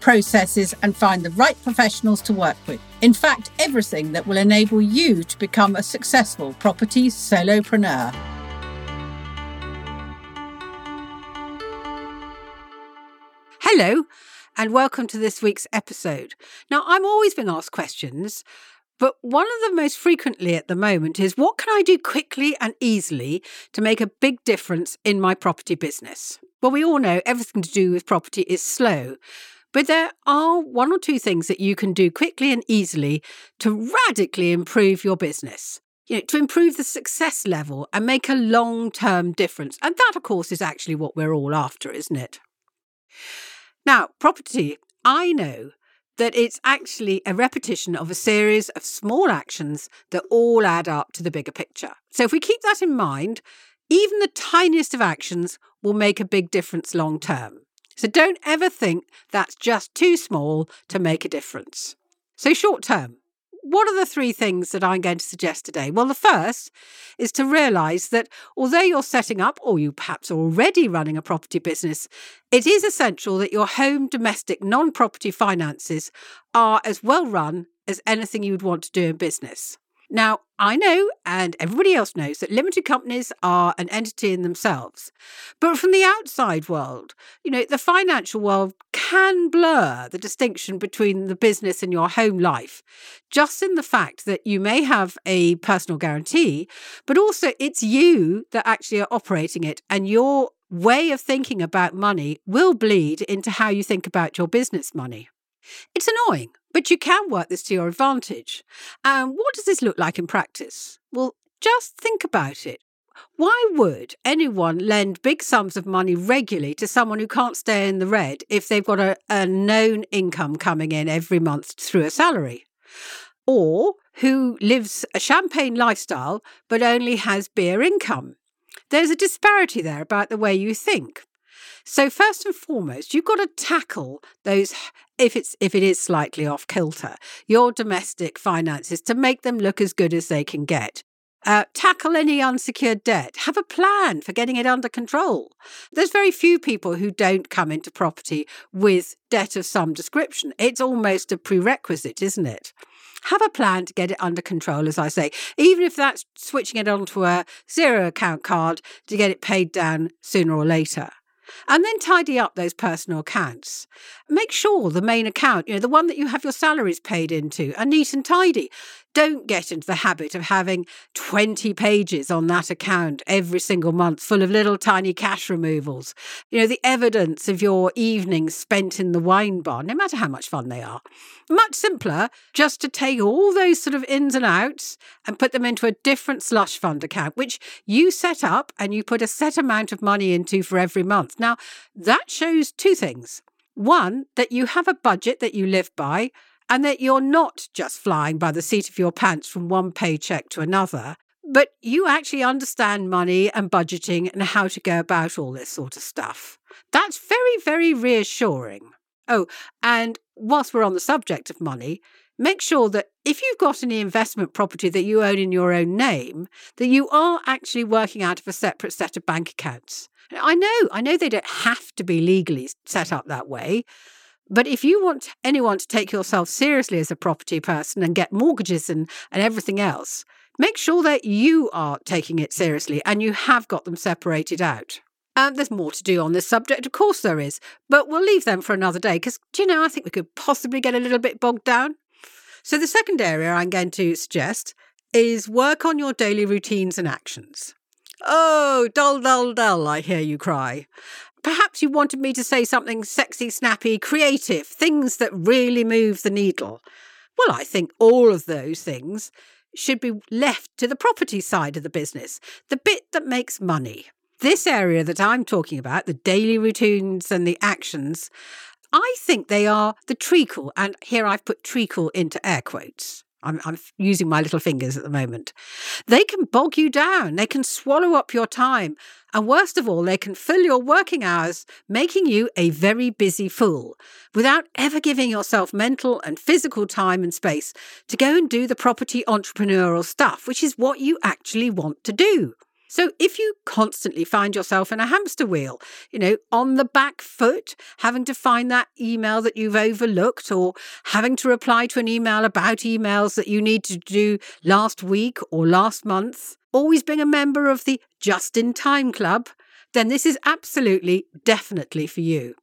processes, and find the right professionals to work with. In fact, everything that will enable you to become a successful property solopreneur. Hello, and welcome to this week's episode. Now, I'm always being asked questions, but one of the most frequently at the moment is, what can I do quickly and easily to make a big difference in my property business? Well, we all know everything to do with property is slow, but there are one or two things that you can do quickly and easily to radically improve your business, to improve the success level and make a long-term difference. And that, of course, is actually what we're all after, isn't it? Now, property, I know that it's actually a repetition of a series of small actions that all add up to the bigger picture. So if we keep that in mind, even the tiniest of actions will make a big difference long term. So don't ever think that's just too small to make a difference. So short term, what are the three things that I'm going to suggest today? Well, the first is to realise that although you're setting up, or you perhaps are already running a property business, it is essential that your home, domestic, non-property finances are as well run as anything you would want to do in business. Now, I know, and everybody else knows, that limited companies are an entity in themselves. But from the outside world, the financial world can blur the distinction between the business and your home life, just in the fact that you may have a personal guarantee, but also it's you that actually are operating it, and your way of thinking about money will bleed into how you think about your business money. It's annoying, but you can work this to your advantage. And what does this look like in practice? Well, just think about it. Why would anyone lend big sums of money regularly to someone who can't stay in the red if they've got a known income coming in every month through a salary? Or who lives a champagne lifestyle but only has beer income? There's a disparity there about the way you think. So first and foremost, you've got to tackle those, if it is slightly off kilter, your domestic finances, to make them look as good as they can get. Tackle any unsecured debt. Have a plan for getting it under control. There's very few people who don't come into property with debt of some description. It's almost a prerequisite, isn't it? Have a plan to get it under control, as I say, even if that's switching it onto a zero account card to get it paid down sooner or later. And then tidy up those personal accounts. Make sure the main account, the one that you have your salaries paid into, are neat and tidy. Don't get into the habit of having 20 pages on that account every single month full of little tiny cash removals. The evidence of your evenings spent in the wine bar, no matter how much fun they are. Much simpler just to take all those sort of ins and outs and put them into a different slush fund account, which you set up and you put a set amount of money into for every month. Now, that shows two things. One, that you have a budget that you live by and that you're not just flying by the seat of your pants from one paycheck to another, but you actually understand money and budgeting and how to go about all this sort of stuff. That's very, very reassuring. Oh, and whilst we're on the subject of money, make sure that if you've got any investment property that you own in your own name, that you are actually working out of a separate set of bank accounts. I know they don't have to be legally set up that way, but if you want anyone to take yourself seriously as a property person and get mortgages and everything else, make sure that you are taking it seriously and you have got them separated out. There's more to do on this subject, of course there is, but we'll leave them for another day because, I think we could possibly get a little bit bogged down. So the second area I'm going to suggest is work on your daily routines and actions. Oh, dull, dull, dull, I hear you cry. Perhaps you wanted me to say something sexy, snappy, creative, things that really move the needle. Well, I think all of those things should be left to the property side of the business, the bit that makes money. This area that I'm talking about, the daily routines and the actions, I think they are the treacle, and here I've put treacle into air quotes. I'm using my little fingers at the moment. They can bog you down. They can swallow up your time. And worst of all, they can fill your working hours, making you a very busy fool without ever giving yourself mental and physical time and space to go and do the property entrepreneurial stuff, which is what you actually want to do. So if you constantly find yourself in a hamster wheel, on the back foot, having to find that email that you've overlooked or having to reply to an email about emails that you need to do last week or last month, always being a member of the just-in-time club, then this is absolutely, definitely for you.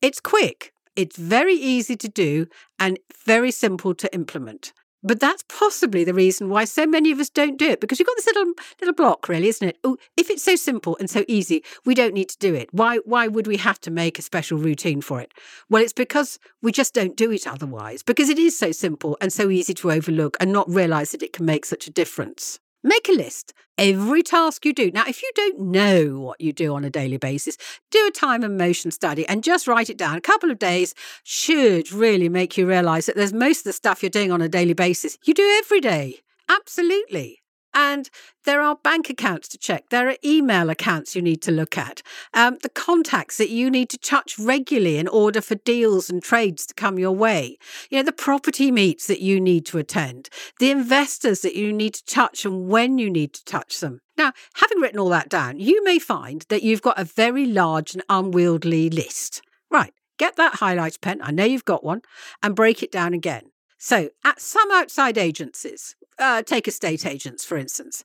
It's quick, it's very easy to do and very simple to implement. But that's possibly the reason why so many of us don't do it, because we've got this little block, really, isn't it? Oh, if it's so simple and so easy, we don't need to do it. Why would we have to make a special routine for it? Well, it's because we just don't do it otherwise, because it is so simple and so easy to overlook and not realise that it can make such a difference. Make a list. Every task you do. Now, if you don't know what you do on a daily basis, do a time and motion study and just write it down. A couple of days should really make you realise that there's most of the stuff you're doing on a daily basis, you do every day. Absolutely. And there are bank accounts to check. There are email accounts you need to look at. The contacts that you need to touch regularly in order for deals and trades to come your way. The property meets that you need to attend. The investors that you need to touch and when you need to touch them. Now, having written all that down, you may find that you've got a very large and unwieldy list. Right, get that highlighter pen. I know you've got one. And break it down again. So at some outside agencies, take estate agents, for instance.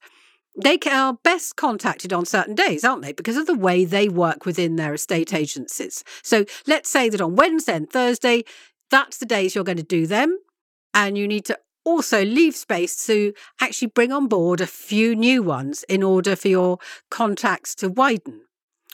They are best contacted on certain days, aren't they? Because of the way they work within their estate agencies. So let's say that on Wednesday and Thursday, that's the days you're going to do them. And you need to also leave space to actually bring on board a few new ones in order for your contacts to widen.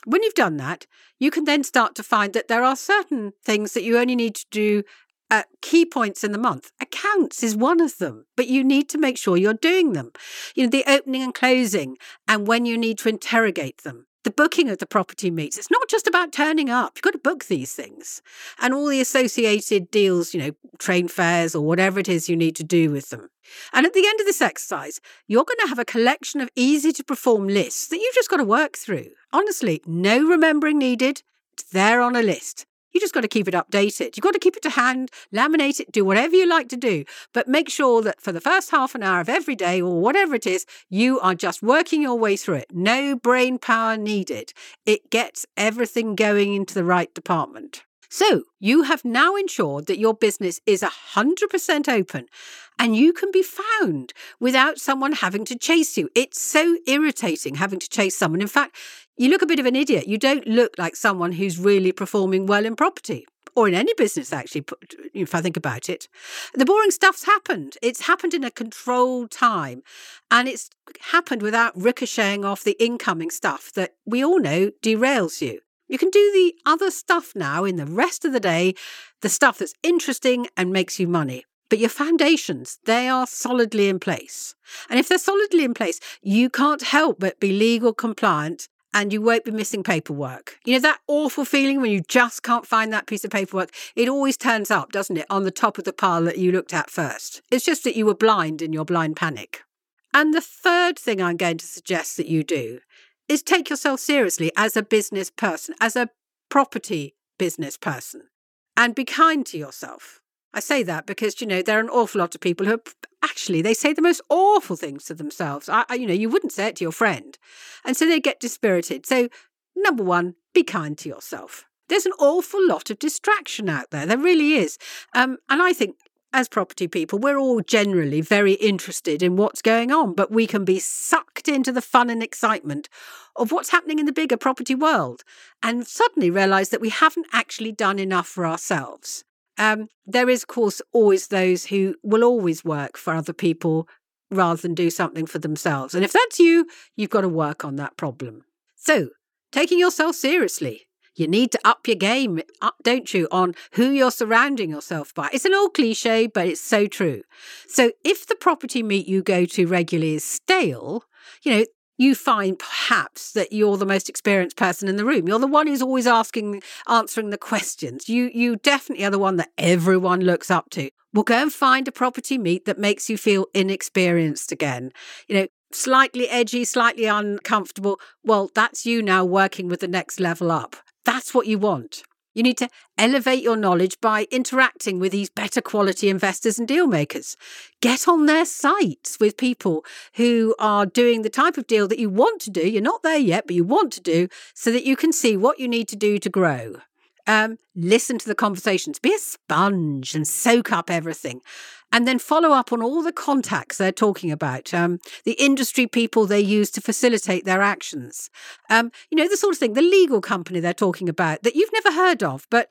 When you've done that, you can then start to find that there are certain things that you only need to do at key points in the month. Accounts is one of them, but you need to make sure you're doing them. The opening and closing and when you need to interrogate them. The booking of the property meets. It's not just about turning up. You've got to book these things and all the associated deals, train fares or whatever it is you need to do with them. And at the end of this exercise, you're going to have a collection of easy to perform lists that you've just got to work through. Honestly, no remembering needed. It's there on a list. You just got to keep it updated. You've got to keep it to hand, laminate it, do whatever you like to do. But make sure that for the first half an hour of every day or whatever it is, you are just working your way through it. No brain power needed. It gets everything going into the right department. So you have now ensured that your business is 100% open and you can be found without someone having to chase you. It's so irritating having to chase someone. In fact, you look a bit of an idiot. You don't look like someone who's really performing well in property or in any business, actually, if I think about it. The boring stuff's happened. It's happened in a controlled time and it's happened without ricocheting off the incoming stuff that we all know derails you. You can do the other stuff now in the rest of the day, the stuff that's interesting and makes you money. But your foundations, they are solidly in place. And if they're solidly in place, you can't help but be legal compliant and you won't be missing paperwork. That awful feeling when you just can't find that piece of paperwork, it always turns up, doesn't it, on the top of the pile that you looked at first. It's just that you were blind in your blind panic. And the third thing I'm going to suggest that you do is take yourself seriously as a business person, as a property business person, and be kind to yourself. I say that because, there are an awful lot of people who are, actually, they say the most awful things to themselves. You wouldn't say it to your friend. And so they get dispirited. So, number one, be kind to yourself. There's an awful lot of distraction out there. There really is. And I think, as property people, we're all generally very interested in what's going on, but we can be sucked into the fun and excitement of what's happening in the bigger property world and suddenly realise that we haven't actually done enough for ourselves. There is, of course, always those who will always work for other people rather than do something for themselves. And if that's you, you've got to work on that problem. So, taking yourself seriously. You need to up your game, don't you, on who you're surrounding yourself by. It's an old cliche, but it's so true. So if the property meet you go to regularly is stale, you find perhaps that you're the most experienced person in the room. You're the one who's always answering the questions. You definitely are the one that everyone looks up to. Well, go and find a property meet that makes you feel inexperienced again. You know, slightly edgy, slightly uncomfortable. Well, that's you now working with the next level up. That's what you want. You need to elevate your knowledge by interacting with these better quality investors and deal makers. Get on their sites with people who are doing the type of deal that you want to do. You're not there yet, but you want to do, so that you can see what you need to do to grow. Listen to the conversations. Be a sponge and soak up everything. And then follow up on all the contacts they're talking about, the industry people they use to facilitate their actions. The sort of thing, the legal company they're talking about that you've never heard of, but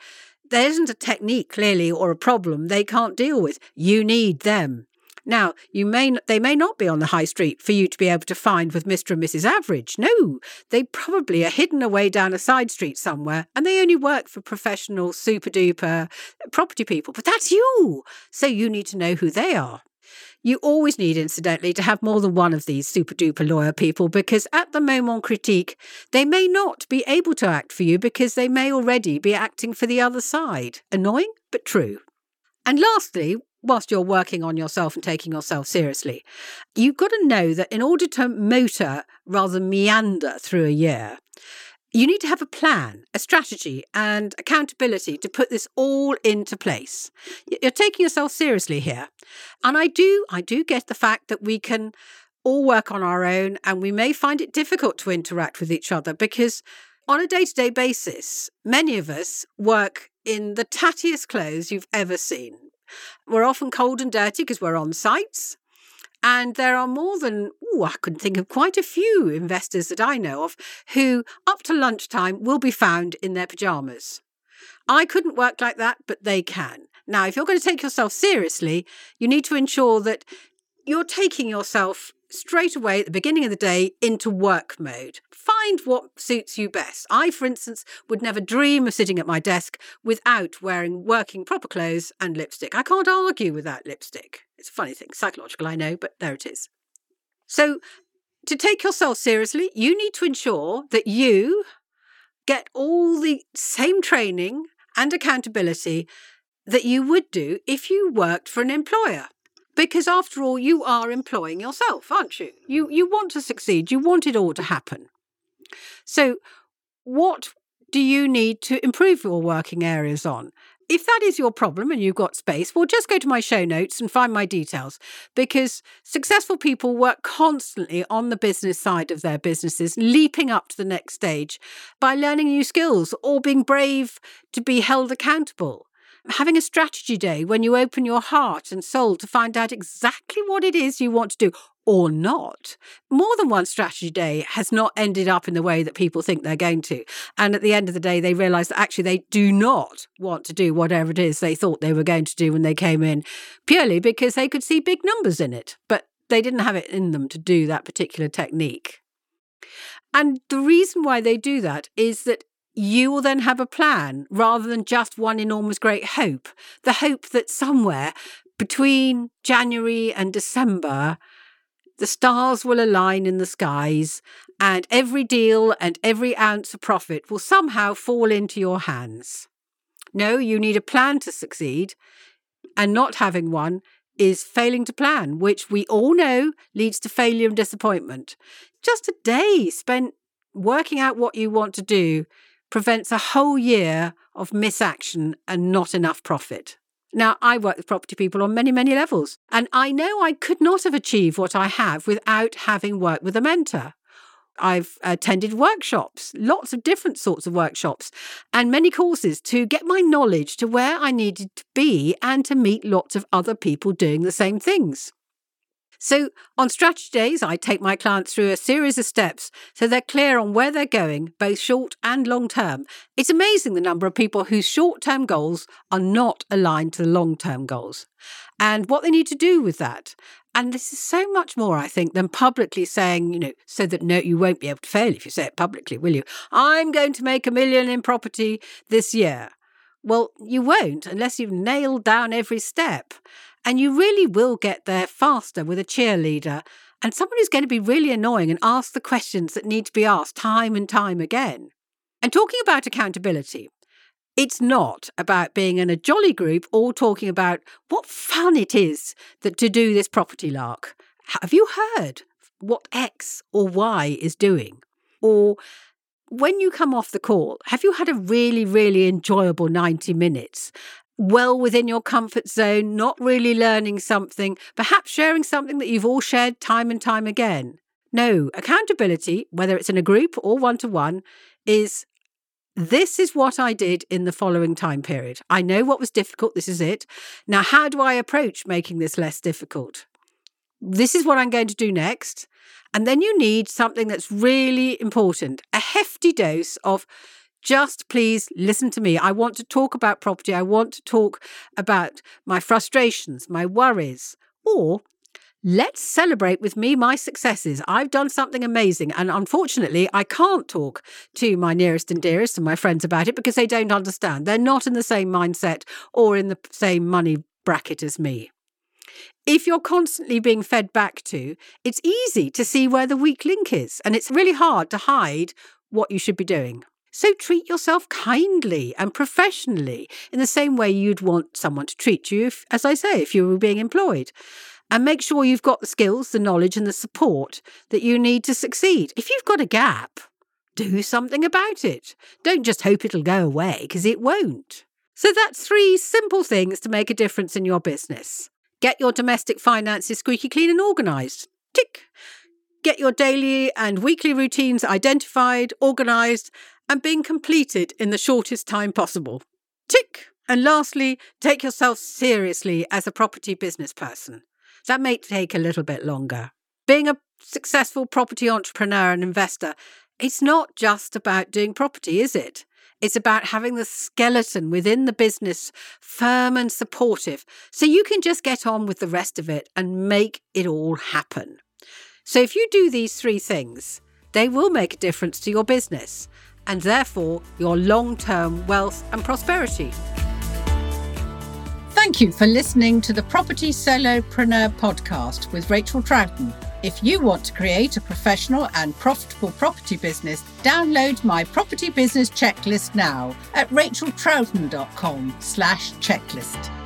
there isn't a technique clearly or a problem they can't deal with. You need them. Now, they may not be on the high street for you to be able to find with Mr. and Mrs. Average. No, they probably are hidden away down a side street somewhere, and they only work for professional super-duper property people. But that's you, so you need to know who they are. You always need, incidentally, to have more than one of these super-duper lawyer people, because at the moment critique, they may not be able to act for you because they may already be acting for the other side. Annoying, but true. And lastly, whilst you're working on yourself and taking yourself seriously, you've got to know that in order to motor rather than meander through a year, you need to have a plan, a strategy and accountability to put this all into place. You're taking yourself seriously here. And I do get the fact that we can all work on our own, and we may find it difficult to interact with each other because on a day-to-day basis, many of us work in the tattiest clothes you've ever seen. We're often cold and dirty because we're on sites, and there are more than, I can think of quite a few investors that I know of who up to lunchtime will be found in their pyjamas. I couldn't work like that, but they can. Now, if you're going to take yourself seriously, you need to ensure that you're taking yourself straight away at the beginning of the day into work mode. Find what suits you best. I, for instance, would never dream of sitting at my desk without working proper clothes and lipstick. I can't argue without lipstick. It's a funny thing, psychological, I know, but there it is. So to take yourself seriously, you need to ensure that you get all the same training and accountability that you would do if you worked for an employer. Because after all, you are employing yourself, aren't you? You want to succeed. You want it all to happen. So what do you need to improve your working areas on? If that is your problem and you've got space, well, just go to my show notes and find my details, because successful people work constantly on the business side of their businesses, leaping up to the next stage by learning new skills or being brave to be held accountable. Having a strategy day when you open your heart and soul to find out exactly what it is you want to do or not. More than one strategy day has not ended up in the way that people think they're going to. And at the end of the day, they realise that actually they do not want to do whatever it is they thought they were going to do when they came in, purely because they could see big numbers in it, but they didn't have it in them to do that particular technique. And the reason why they do that is that you will then have a plan rather than just one enormous great hope. The hope that somewhere between January and December, the stars will align in the skies and every deal and every ounce of profit will somehow fall into your hands. No, you need a plan to succeed, and not having one is failing to plan, which we all know leads to failure and disappointment. Just a day spent working out what you want to do prevents a whole year of misaction and not enough profit. Now, I work with property people on many, many levels, and I know I could not have achieved what I have without having worked with a mentor. I've attended workshops, lots of different sorts of workshops, and many courses to get my knowledge to where I needed to be and to meet lots of other people doing the same things. So on strategy days, I take my clients through a series of steps so they're clear on where they're going, both short and long term. It's amazing the number of people whose short-term goals are not aligned to the long-term goals and what they need to do with that. And this is so much more, I think, than publicly saying, so that no, you won't be able to fail if you say it publicly, will you? I'm going to make $1 million in property this year. Well, you won't unless you've nailed down every step. And you really will get there faster with a cheerleader And somebody's going to be really annoying and ask the questions that need to be asked time and time again. And talking about accountability, it's not about being in a jolly group or talking about what fun it is that to do this property lark. Have you heard what X or Y is doing? Or when you come off the call, have you had a really, really enjoyable 90 minutes? Well within your comfort zone, not really learning something, perhaps sharing something that you've all shared time and time again. No, accountability, whether it's in a group or one-to-one, is this is what I did in the following time period. I know what was difficult, this is it. Now, how do I approach making this less difficult? This is what I'm going to do next. And then you need something that's really important, a hefty dose of just please listen to me. I want to talk about property. I want to talk about my frustrations, my worries, or let's celebrate with me my successes. I've done something amazing. And unfortunately, I can't talk to my nearest and dearest and my friends about it because they don't understand. They're not in the same mindset or in the same money bracket as me. If you're constantly being fed back to, it's easy to see where the weak link is. And it's really hard to hide what you should be doing. So treat yourself kindly and professionally in the same way you'd want someone to treat you, if, as I say, if you were being employed. And make sure you've got the skills, the knowledge and the support that you need to succeed. If you've got a gap, do something about it. Don't just hope it'll go away, because it won't. So that's 3 simple things to make a difference in your business. Get your domestic finances squeaky clean and organised. Tick. Get your daily and weekly routines identified, organised, and being completed in the shortest time possible. Tick! And lastly, take yourself seriously as a property business person. That may take a little bit longer. Being a successful property entrepreneur and investor, it's not just about doing property, is it? It's about having the skeleton within the business firm and supportive, so you can just get on with the rest of it and make it all happen. So if you do these 3 things, they will make a difference to your business, and therefore your long-term wealth and prosperity. Thank you for listening to the Property Solopreneur podcast with Rachael Troughton. If you want to create a professional and profitable property business, download my property business checklist now at rachaeltroughton.com/checklist.